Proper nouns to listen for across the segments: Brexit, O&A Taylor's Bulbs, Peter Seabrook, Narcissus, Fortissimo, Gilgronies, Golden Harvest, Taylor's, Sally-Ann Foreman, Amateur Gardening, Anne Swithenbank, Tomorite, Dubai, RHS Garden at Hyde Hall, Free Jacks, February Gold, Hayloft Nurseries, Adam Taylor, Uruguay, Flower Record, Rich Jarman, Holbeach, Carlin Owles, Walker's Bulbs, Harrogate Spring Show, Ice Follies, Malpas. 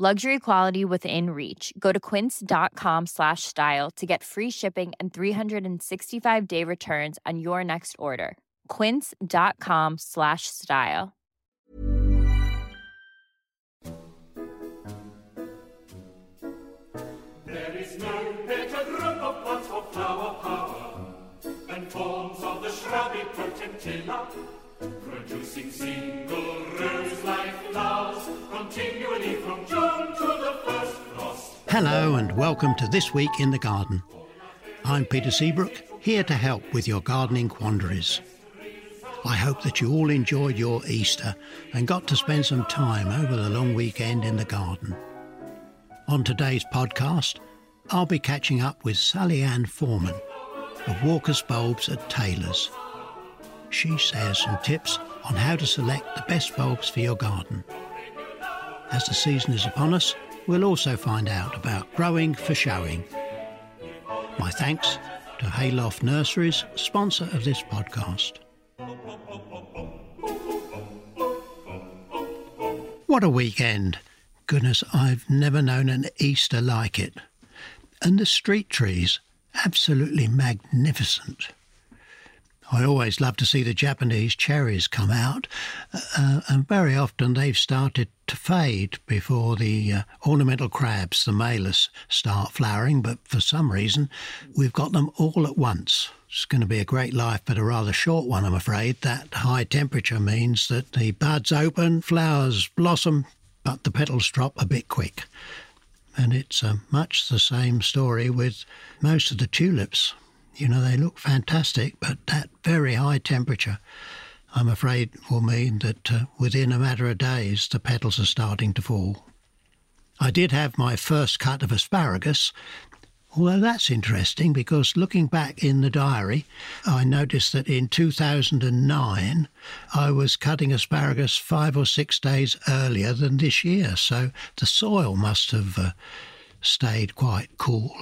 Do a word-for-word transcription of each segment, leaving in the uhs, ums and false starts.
Luxury quality within reach. Go to quince.com slash style to get free shipping and three hundred sixty-five day returns on your next order. Quince.com slash style. There is no better group of plants for flower power than forms of the shrubby protentilla, producing single rose-like flowers continually from June to the first frost. Hello and welcome to This Week in the Garden. I'm Peter Seabrook, here to help with your gardening quandaries. I hope that you all enjoyed your Easter and got to spend some time over the long weekend in the garden. On today's podcast, I'll be catching up with Sally-Ann Foreman of Walker's Bulbs at Taylor's. She shares some tips on how to select the best bulbs for your garden. As the season is upon us, we'll also find out about growing for showing. My thanks to Hayloft Nurseries, sponsor of this podcast. What a weekend! Goodness, I've never known an Easter like it. And the street trees, absolutely magnificent. I always love to see the Japanese cherries come out, uh, and very often they've started to fade before the uh, ornamental crabs, the Malpas, start flowering, but for some reason we've got them all at once. It's going to be a great life, but a rather short one, I'm afraid. That high temperature means that the buds open, flowers blossom, but the petals drop a bit quick. And it's uh, much the same story with most of the tulips. You know, they look fantastic, but that very high temperature, I'm afraid, will mean that uh, within a matter of days, the petals are starting to fall. I did have my first cut of asparagus, although that's interesting because looking back in the diary, I noticed that in two thousand nine, I was cutting asparagus five or six days earlier than this year, so the soil must have uh, stayed quite cool,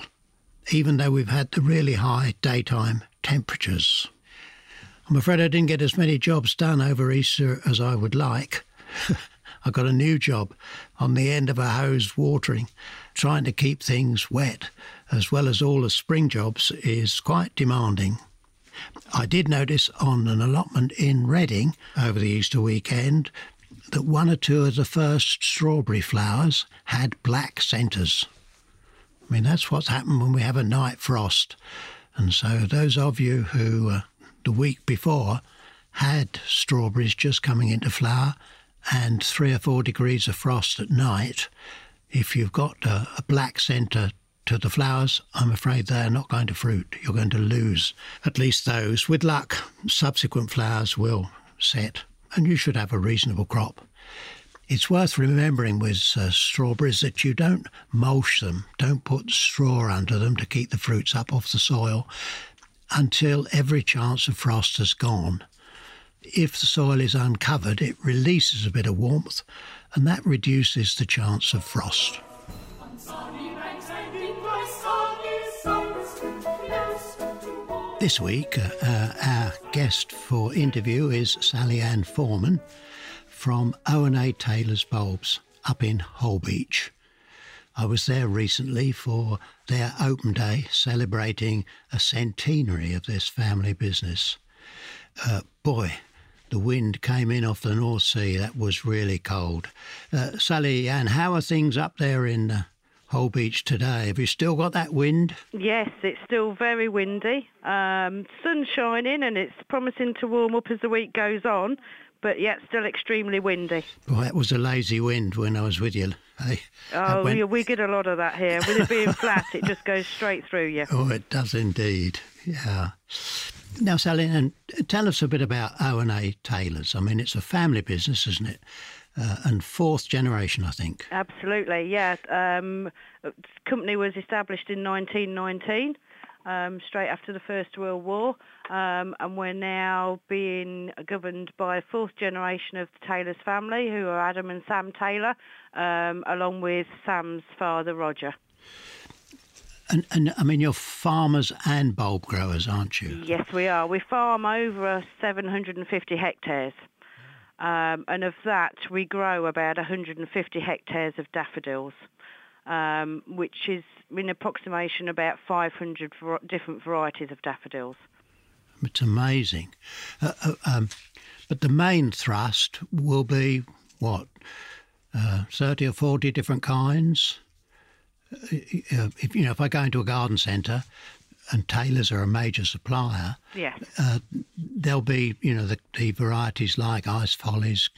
even though we've had the really high daytime temperatures. I'm afraid I didn't get as many jobs done over Easter as I would like. I got a new job on the end of a hose watering. Trying to keep things wet, as well as all the spring jobs, is quite demanding. I did notice on an allotment in Reading over the Easter weekend that one or two of the first strawberry flowers had black centres. I mean, that's what's happened when we have a night frost. And so those of you who, uh, the week before, had strawberries just coming into flower and three or four degrees of frost at night, if you've got a, a black centre to the flowers, I'm afraid they're not going to fruit. You're going to lose at least those. With luck, subsequent flowers will set, and you should have a reasonable crop. It's worth remembering with uh, strawberries that you don't mulch them, don't put straw under them to keep the fruits up off the soil until every chance of frost has gone. If the soil is uncovered, it releases a bit of warmth, and that reduces the chance of frost. This week, uh, our guest for interview is Sally-Ann Foreman from O and A Taylor's Bulbs up in Holbeach. I was there recently for their open day celebrating a centenary of this family business. Uh, boy, the wind came in off the North Sea. That was really cold. Uh, Sally-Ann, how are things up there in uh, Holbeach today? Have you still got that wind? Yes, it's still very windy. Um, sun's shining and it's promising to warm up as the week goes on, but yet still extremely windy. Well, that was a lazy wind when I was with you. I, oh, I went... yeah, we get a lot of that here. With it being flat, it just goes straight through you. Oh, it does indeed, yeah. Now, Sally-Ann, tell us a bit about O and A Taylor's. I mean, it's a family business, isn't it? Uh, and fourth generation, I think. Absolutely, yeah. Um, the company was established in nineteen nineteen, um, straight after the First World War, um, and we're now being governed by a fourth generation of the Taylor's family, who are Adam and Sam Taylor, um, along with Sam's father, Roger. And, and, I mean, you're farmers and bulb growers, aren't you? Yes, we are. We farm over seven hundred fifty hectares. Um, and of that, we grow about one hundred fifty hectares of daffodils, um, which is, in approximation, about five hundred var- different varieties of daffodils. It's amazing. Uh, uh, um, but the main thrust will be, what, uh, thirty or forty different kinds? If, you know, if I go into a garden centre, and Taylor's are a major supplier, yes. uh, there'll be, you know, the, the varieties like Ice Follies,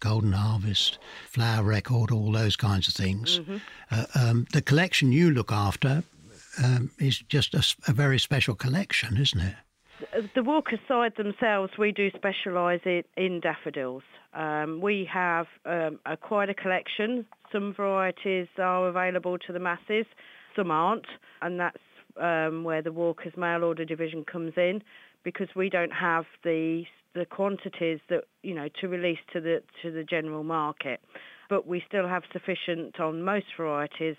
Golden Harvest, Flower Record, all those kinds of things. Mm-hmm. Uh, um, the collection you look after um, is just a, a very special collection, isn't it? The Walker's side themselves, we do specialise in, in daffodils. Um, we have um, a, quite a collection. Some varieties are available to the masses, some aren't, and that's um, where the Walker's mail order division comes in, because we don't have the the quantities that, you know, to release to the to the general market. But we still have sufficient on most varieties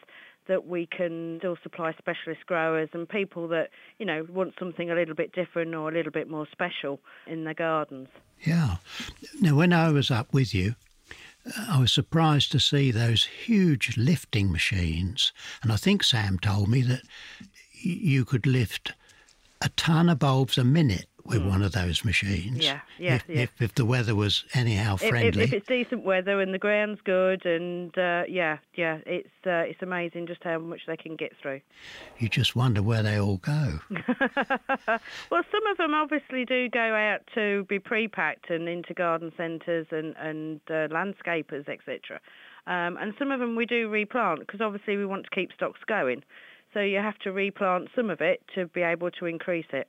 that we can still supply specialist growers and people that, you know, want something a little bit different or a little bit more special in their gardens. Yeah. Now, when I was up with you, I was surprised to see those huge lifting machines. And I think Sam told me that you could lift a tonne of bulbs a minute with mm. one of those machines. Yeah, yeah, if, yeah. If, if the weather was anyhow friendly. If, if, if it's decent weather and the ground's good, and uh, yeah, yeah, it's uh, it's amazing just how much they can get through. You just wonder where they all go. Well, some of them obviously do go out to be pre-packed and into garden centres and and uh, landscapers, et cetera. Um, and some of them we do replant, because obviously we want to keep stocks going. So you have to replant some of it to be able to increase it.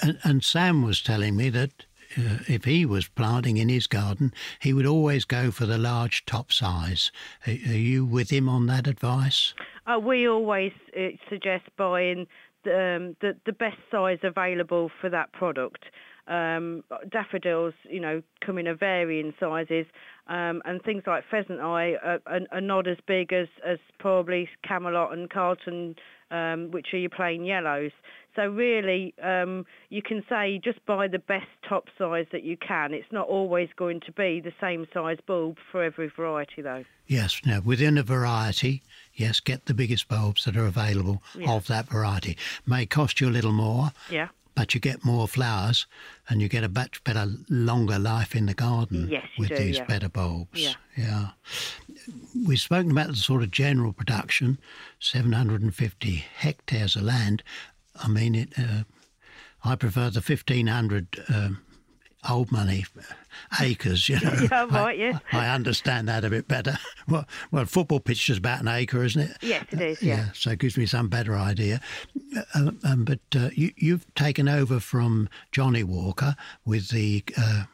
And, and Sam was telling me that uh, if he was planting in his garden, he would always go for the large top size. Are, are you with him on that advice? Uh, we always uh, suggest buying the, um, the, the best size available for that product. Um, daffodils, you know, come in a varying sizes, um, and things like pheasant eye are, are, are not as big as, as probably Camelot and Carlton, um, which are your plain yellows. So really, um, you can say just buy the best top size that you can. It's not always going to be the same size bulb for every variety, though. Yes, now within a variety, yes, get the biggest bulbs that are available yeah. of that variety. May cost you a little more. Yeah. But you get more flowers and you get a much better, longer life in the garden yes, with do, these yeah. better bulbs. Yeah. yeah. We've spoken about the sort of general production, seven hundred fifty hectares of land. I mean, it. Uh, I prefer the fifteen hundred um, old money acres, you know. Yeah, right, yeah. I, I understand that a bit better. Well, well, football pitch is about an acre, isn't it? Yes, it is, yeah. Uh, yeah, so it gives me some better idea. Um, um, but uh, you, you've taken over from Johnny Walker with the uh,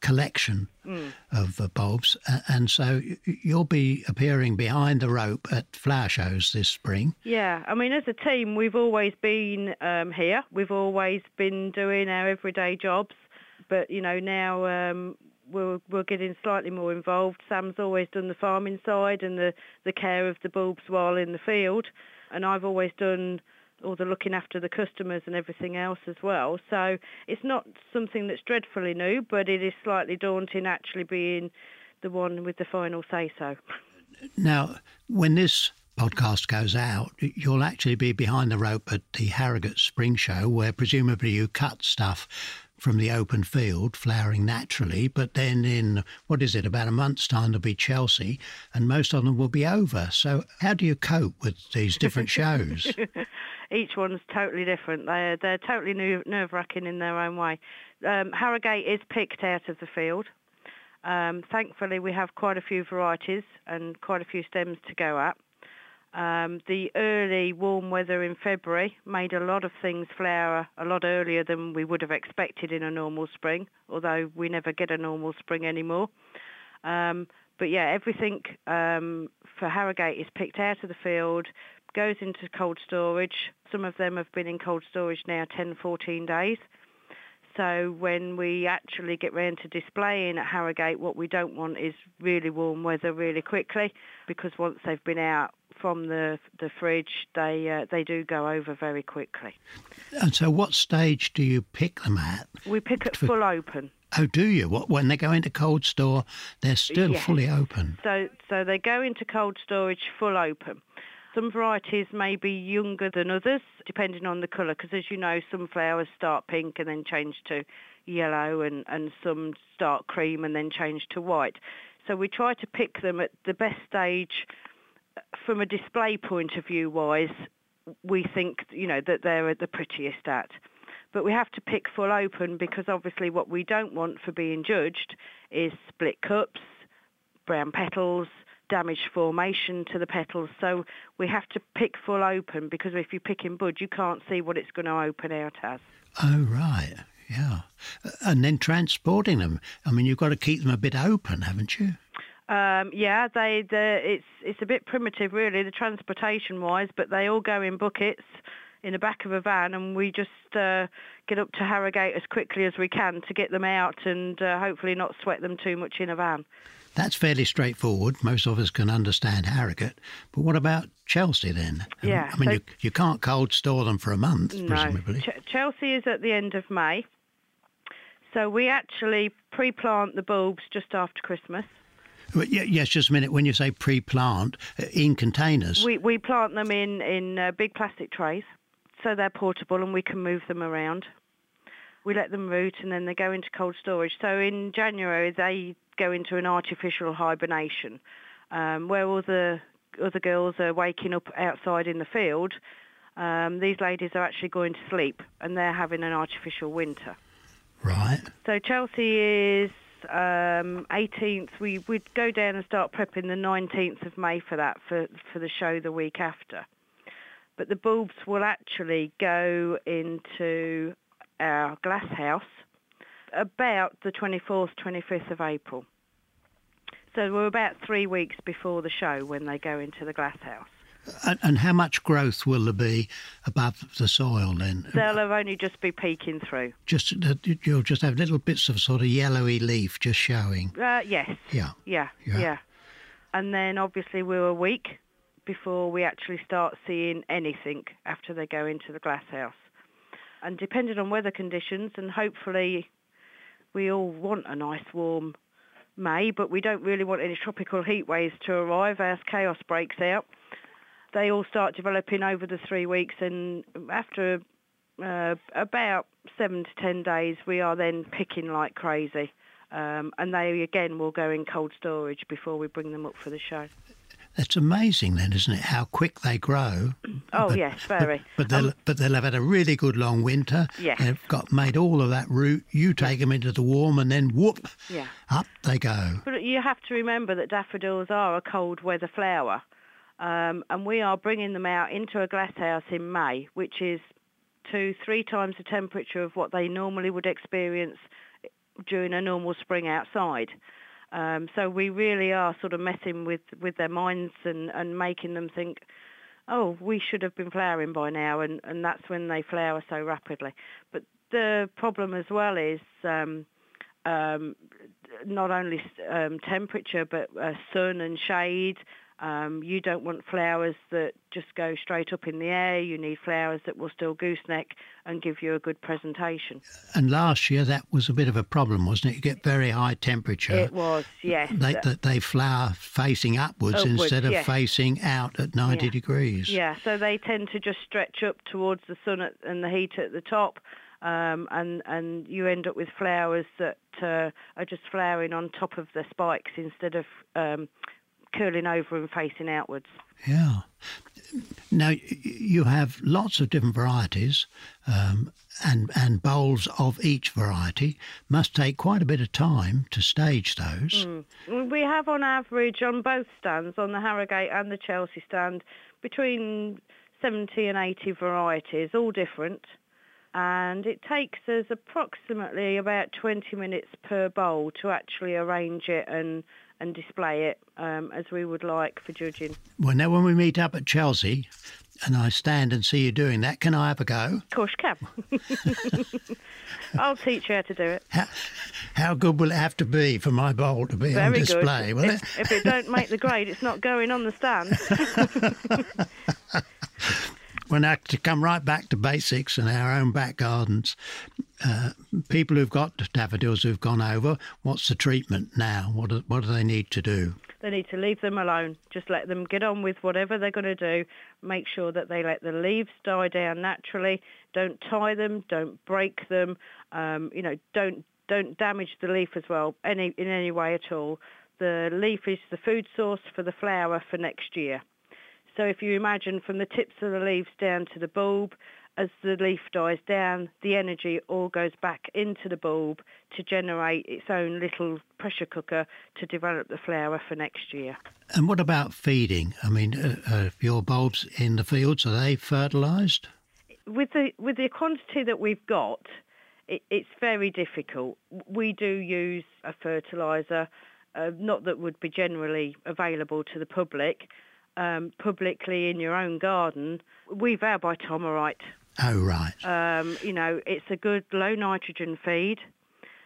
collection mm. of uh, bulbs, uh, and so you'll be appearing behind the rope at flower shows this spring. Yeah, I mean, as a team, we've always been um, here. We've always been doing our everyday jobs. But, you know, now um, we're, we're getting slightly more involved. Sam's always done the farming side and the, the care of the bulbs while in the field. And I've always done all the looking after the customers and everything else as well. So it's not something that's dreadfully new, but it is slightly daunting actually being the one with the final say-so. Now, when this podcast goes out, you'll actually be behind the rope at the Harrogate Spring Show, where presumably you cut stuff from the open field, flowering naturally, but then in, what is it, about a month's time there'll be Chelsea, and most of them will be over. So how do you cope with these different shows? Each one's totally different. They're, they're totally nerve-wracking in their own way. Um, Harrogate is picked out of the field. Um, thankfully, we have quite a few varieties and quite a few stems to go at. Um, the early warm weather in February made a lot of things flower a lot earlier than we would have expected in a normal spring, although we never get a normal spring anymore. Um, but yeah, everything um, for Harrogate is picked out of the field, goes into cold storage. Some of them have been in cold storage now ten, fourteen days. So when we actually get round to displaying at Harrogate, what we don't want is really warm weather really quickly, because once they've been out from the the fridge, they uh, they do go over very quickly. And so what stage do you pick them at? We pick at For- full open. Oh, do you? What, when they go into cold store, they're still yes. fully open? So so they go into cold storage full open. Some varieties may be younger than others, depending on the colour, because as you know, some flowers start pink and then change to yellow, and, and some start cream and then change to white. So we try to pick them at the best stage from a display point of view wise, we think, you know, that they're the prettiest at. But we have to pick full open, because obviously what we don't want for being judged is split cups, brown petals, damaged formation to the petals. So we have to pick full open, because if you pick in bud, you can't see what it's going to open out as. Oh, right, yeah. And then transporting them. I mean, you've got to keep them a bit open, haven't you? Um, yeah, they. it's it's a bit primitive, really, the transportation-wise, but they all go in buckets in the back of a van, and we just uh, get up to Harrogate as quickly as we can to get them out and uh, hopefully not sweat them too much in a van. That's fairly straightforward. Most of us can understand Harrogate. But what about Chelsea then? Yeah. I mean, so you, you can't cold store them for a month, no. presumably. Ch- Chelsea is at the end of May. So we actually pre-plant the bulbs just after Christmas. Yes, just a minute. When you say pre-plant, in containers? We we plant them in, in uh, big plastic trays. So they're portable and we can move them around. We let them root and then they go into cold storage. So in January they go into an artificial hibernation um, where all the other girls are waking up outside in the field. Um, these ladies are actually going to sleep and they're having an artificial winter. Right. So Chelsea is um, eighteenth. We, we'd go down and start prepping the nineteenth of May for that, for, for the show the week after. But the bulbs will actually go into our glass house about the twenty-fourth, twenty-fifth of April. So we're about three weeks before the show when they go into the glass house. And, and how much growth will there be above the soil then? They'll have only just be peeking through. Just You'll just have little bits of sort of yellowy leaf just showing. Uh, yes. Yeah. Yeah, yeah. yeah. And then obviously we're a week before we actually start seeing anything after they go into the glass house. And depending on weather conditions, and hopefully we all want a nice warm May, but we don't really want any tropical heat waves to arrive as chaos breaks out. They all start developing over the three weeks, and after uh, about seven to ten days, we are then picking like crazy. Um, and they again will go in cold storage before we bring them up for the show. It's amazing then, isn't it, how quick they grow. Oh, but, yes, very. But, but, they'll, um, but they'll have had a really good long winter. Yes. They've got made all of that root. You take them into the warm and then whoop, yeah. up they go. But you have to remember that daffodils are a cold weather flower. Um, and we are bringing them out into a glasshouse in May, which is two, three times the temperature of what they normally would experience during a normal spring outside. Um, so we really are sort of messing with, with their minds and, and making them think, oh, we should have been flowering by now, and, and that's when they flower so rapidly. But the problem as well is um, um, not only um, temperature but uh, sun and shade. Um, you don't want flowers that just go straight up in the air. You need flowers that will still gooseneck and give you a good presentation. And last year that was a bit of a problem, wasn't it? You get very high temperature. It was, yes. They, they flower facing upwards, upwards instead of yes. facing out at ninety yeah. degrees. Yeah, so they tend to just stretch up towards the sun at, and the heat at the top, um, and, and you end up with flowers that uh, are just flowering on top of the spikes instead of Um, curling over and facing outwards. Yeah. Now, you have lots of different varieties um, and, and bowls of each variety. Must take quite a bit of time to stage those. Mm. We have on average on both stands, on the Harrogate and the Chelsea stand, between seventy and eighty varieties, all different. And it takes us approximately about twenty minutes per bowl to actually arrange it and and display it um, as we would like for judging. Well, now when we meet up at Chelsea and I stand and see you doing that, can I have a go? Of course you can. I'll teach you how to do it. How, how good will it have to be for my bowl to be Very on display? Good. If, if it don't make the grade, it's not going on the stand. Well, now to come right back to basics and our own back gardens, uh, people who've got daffodils who've gone over, what's the treatment now? What do, what do they need to do? They need to leave them alone. Just let them get on with whatever they're going to do. Make sure that they let the leaves die down naturally. Don't tie them. Don't break them. Um, you know, don't don't damage the leaf as well any in any way at all. The leaf is the food source for the flower for next year. So if you imagine from the tips of the leaves down to the bulb, as the leaf dies down, the energy all goes back into the bulb to generate its own little pressure cooker to develop the flower for next year. And what about feeding? I mean, uh, uh, your bulbs in the fields, are they fertilised? With the with the quantity that we've got, it, it's very difficult. We do use a fertiliser, uh, not that would be generally available to the public, um, publicly in your own garden. We vow by Tomorite. Oh, right. Um, you know, it's a good low-nitrogen feed,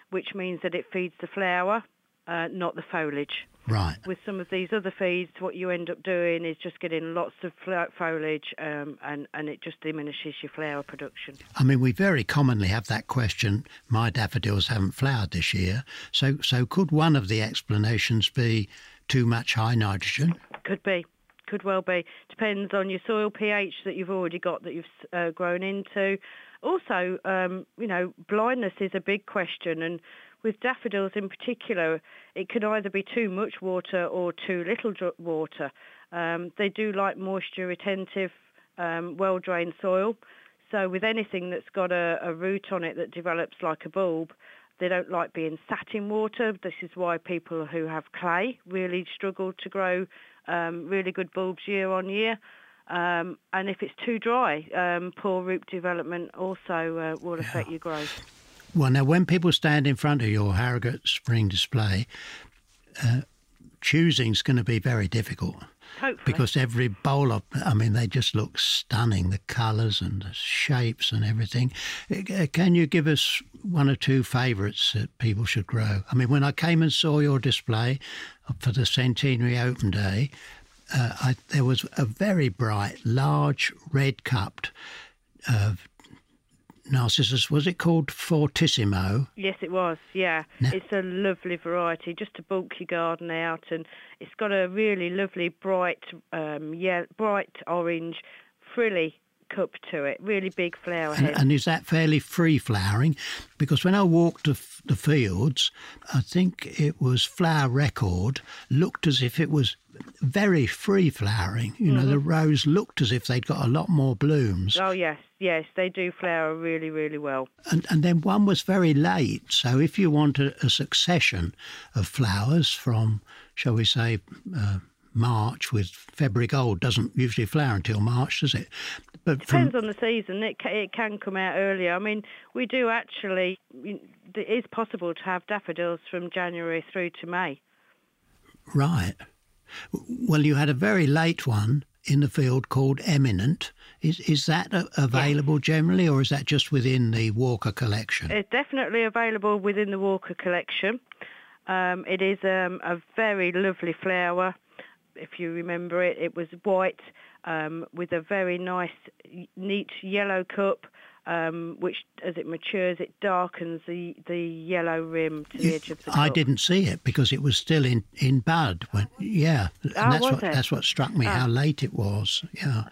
which means that it feeds the flower, uh, not the foliage. Right. With some of these other feeds, what you end up doing is just getting lots of foliage um, and, and it just diminishes your flower production. I mean, we very commonly have that question, my daffodils haven't flowered this year. So, so could one of the explanations be too much high nitrogen? Could be. Could well be. Depends on your soil pH that you've already got that you've uh, grown into. Also, um, you know, blindness is a big question, and with daffodils in particular, it can either be too much water or too little water. Um, they do like moisture retentive, um, well-drained soil. So with anything that's got a, a root on it that develops like a bulb, they don't like being sat in water. This is why people who have clay really struggle to grow Um, really good bulbs year on year, um, and if it's too dry, um, poor root development also uh, will affect yeah. your growth. Well, now when people stand in front of your Harrogate Spring display, uh, choosing's going to be very difficult. Hopefully. Because every bowl of, I mean, they just look stunning, the colours and the shapes and everything. Can you give us one or two favourites that people should grow? I mean, when I came and saw your display for the centenary open day, uh, I, there was a very bright, large, red-cupped uh, Narcissus. Was it called Fortissimo? Yes, it was, yeah. Now, it's a lovely variety, just to bulk your garden out, and it's got a really lovely bright um, yeah, bright orange frilly cup to it, really big flower head. And, and is that fairly free-flowering? Because when I walked the, f- the fields, I think it was Flower Record, looked as if it was very free-flowering. You mm-hmm. know, the rose looked as if they'd got a lot more blooms. Oh, yes. Yes, they do flower really, really well. And and then one was very late. So if you want a, a succession of flowers from, shall we say, uh, March, with February Gold doesn't usually flower until March, does it? But depends from... on the season. It can, it can come out earlier. I mean, we do actually, it is possible to have daffodils from January through to May. Right. Well, you had a very late one in the field called Eminent. Is is that available yes. generally, or is that just within the Walker collection? It's definitely available within the Walker collection. Um, it is um, a very lovely flower. If you remember it, it was white um, with a very nice, neat yellow cup, um, which, as it matures, it darkens the, the yellow rim to you, the edge of the cup. I didn't see it because it was still in, in bud. When, yeah, and oh, that's was what it? that's what struck me, oh. how late it was. Yeah.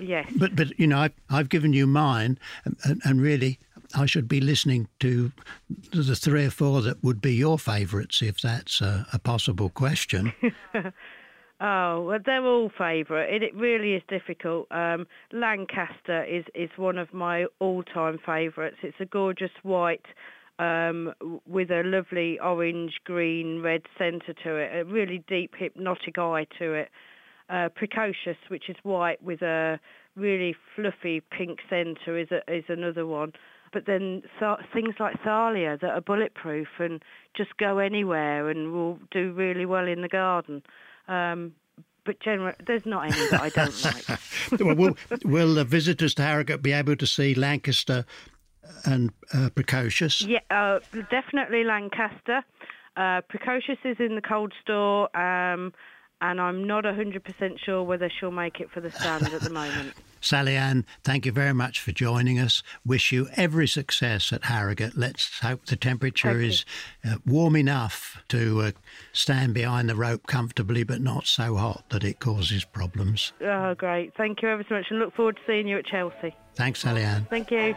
Yes. But, but you know, I've, I've given you mine, and, and, and really I should be listening to the three or four that would be your favourites, if that's a, a possible question. Oh, well, they're all favourite. It, it really is difficult. Um, Lancaster is, is one of my all-time favourites. It's a gorgeous white um, with a lovely orange, green, red centre to it, a really deep hypnotic eye to it. Uh, Precocious, which is white with a really fluffy pink centre is a, is another one. But then th- things like Thalia that are bulletproof and just go anywhere and will do really well in the garden. Um, but generally, there's not any that I don't like. Well, will, will the visitors to Harrogate be able to see Lancaster and uh, Precocious? Yeah, uh, definitely Lancaster. Uh, Precocious is in the cold store, um, and I'm not one hundred percent sure whether she'll make it for the stand at the moment. Sally-Ann, thank you very much for joining us. Wish you every success at Harrogate. Let's hope the temperature is uh, warm enough to uh, stand behind the rope comfortably, but not so hot that it causes problems. Oh, great. Thank you ever so much, and look forward to seeing you at Chelsea. Thanks, Sally-Ann. Thank you.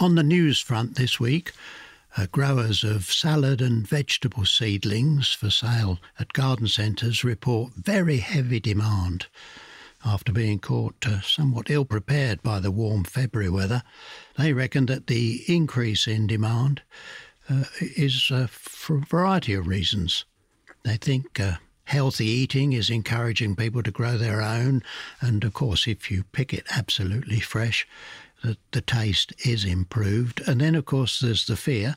On the news front this week, uh, growers of salad and vegetable seedlings for sale at garden centres report very heavy demand after being caught uh, somewhat ill-prepared by the warm February weather. They reckon that the increase in demand uh, is uh, for a variety of reasons. They think Uh, Healthy eating is encouraging people to grow their own, and of course if you pick it absolutely fresh, the, the taste is improved. And then of course there's the fear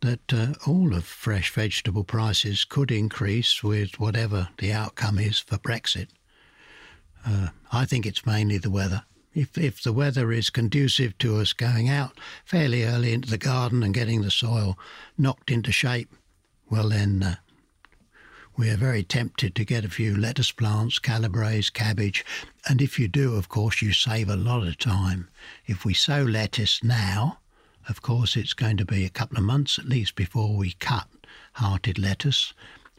that uh, all of fresh vegetable prices could increase with whatever the outcome is for Brexit. Uh, I think it's mainly the weather. If, if the weather is conducive to us going out fairly early into the garden and getting the soil knocked into shape, well then Uh, we are very tempted to get a few lettuce plants, calabrese, cabbage, and if you do, of course, you save a lot of time. If we sow lettuce now, of course, it's going to be a couple of months at least before we cut hearted lettuce,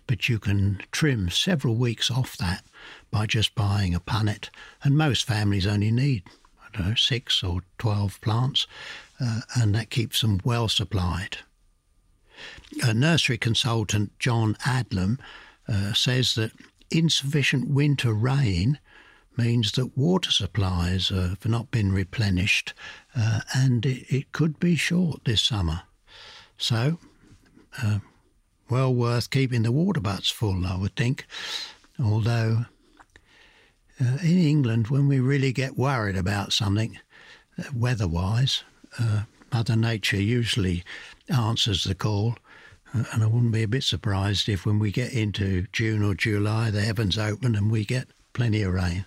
but you can trim several weeks off that by just buying a punnet, and most families only need, I don't know, six or twelve plants, uh, and that keeps them well supplied. A nursery consultant, John Adlam, uh, says that insufficient winter rain means that water supplies uh, have not been replenished uh, and it, it could be short this summer. So, uh, well worth keeping the water butts full, I would think. Although, uh, in England, when we really get worried about something, uh, weather-wise, uh, Mother Nature usually answers the call, uh, and I wouldn't be a bit surprised if when we get into June or July the heavens open and we get plenty of rain.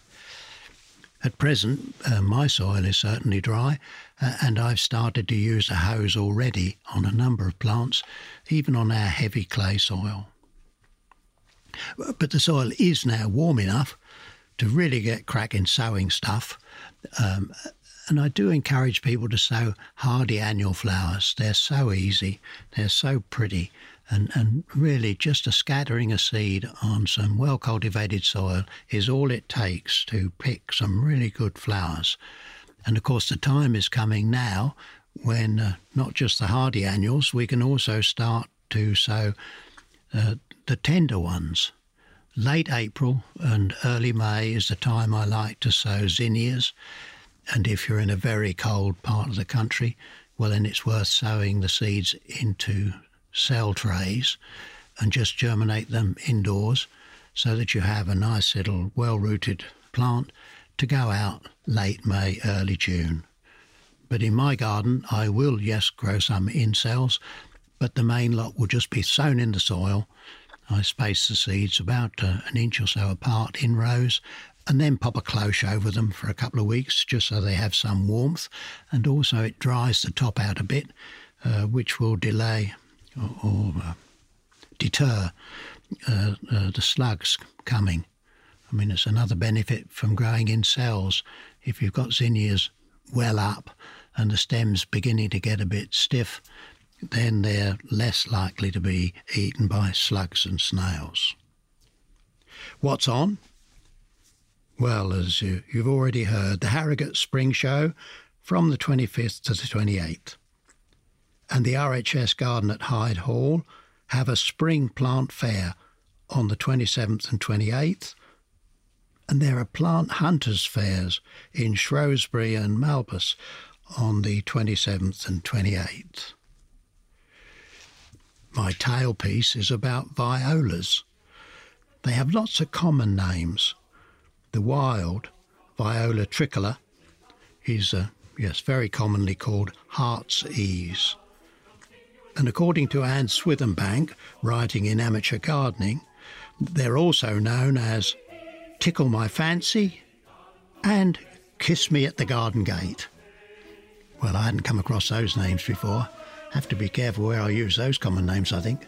At present uh, my soil is certainly dry, uh, and I've started to use a hose already on a number of plants, even on our heavy clay soil. But the soil is now warm enough to really get cracking sowing stuff, um, and I do encourage people to sow hardy annual flowers. They're so easy, they're so pretty, and, and really just a scattering a seed on some well-cultivated soil is all it takes to pick some really good flowers. And of course the time is coming now when uh, not just the hardy annuals, we can also start to sow uh, the tender ones. Late April and early May is the time I like to sow zinnias. And if you're in a very cold part of the country, well, then it's worth sowing the seeds into cell trays and just germinate them indoors so that you have a nice little well-rooted plant to go out late May, early June. But in my garden, I will, yes, grow some incels, but the main lot will just be sown in the soil. I space the seeds about uh, an inch or so apart in rows and then pop a cloche over them for a couple of weeks just so they have some warmth, and also it dries the top out a bit, uh, which will delay or, or uh, deter uh, uh, the slugs coming. I mean, it's another benefit from growing in cells. If you've got zinnias well up and the stems beginning to get a bit stiff, then they're less likely to be eaten by slugs and snails. What's on? Well, as you, you've already heard, the Harrogate Spring Show from the twenty-fifth to the twenty-eighth. And the R H S Garden at Hyde Hall have a spring plant fair on the twenty-seventh and twenty-eighth. And there are plant hunters' fairs in Shrewsbury and Malpas on the twenty-seventh and twenty-eighth. My tailpiece is about violas. They have lots of common names. The wild Viola tricolor is, uh, yes, very commonly called heart's ease. And according to Anne Swithenbank, writing in Amateur Gardening, they're also known as tickle my fancy and kiss me at the garden gate. Well, I hadn't come across those names before. Have to be careful where I use those common names, I think.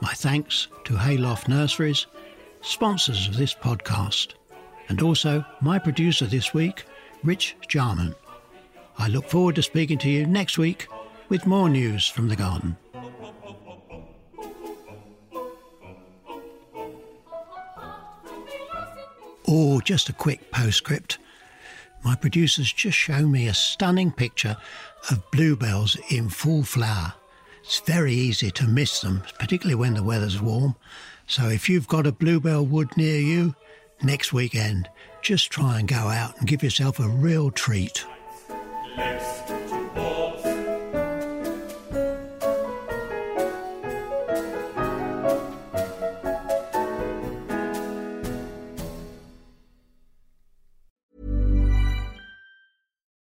My thanks to Hayloft Nurseries, sponsors of this podcast, and also my producer this week, Rich Jarman. I look forward to speaking to you next week with more news from the garden. Oh, just a quick postscript. My producer's just shown me a stunning picture of bluebells in full flower. It's very easy to miss them, particularly when the weather's warm. So if you've got a bluebell wood near you, next weekend, just try and go out and give yourself a real treat.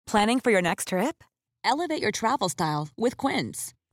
Planning for your next trip? Elevate your travel style with Quince.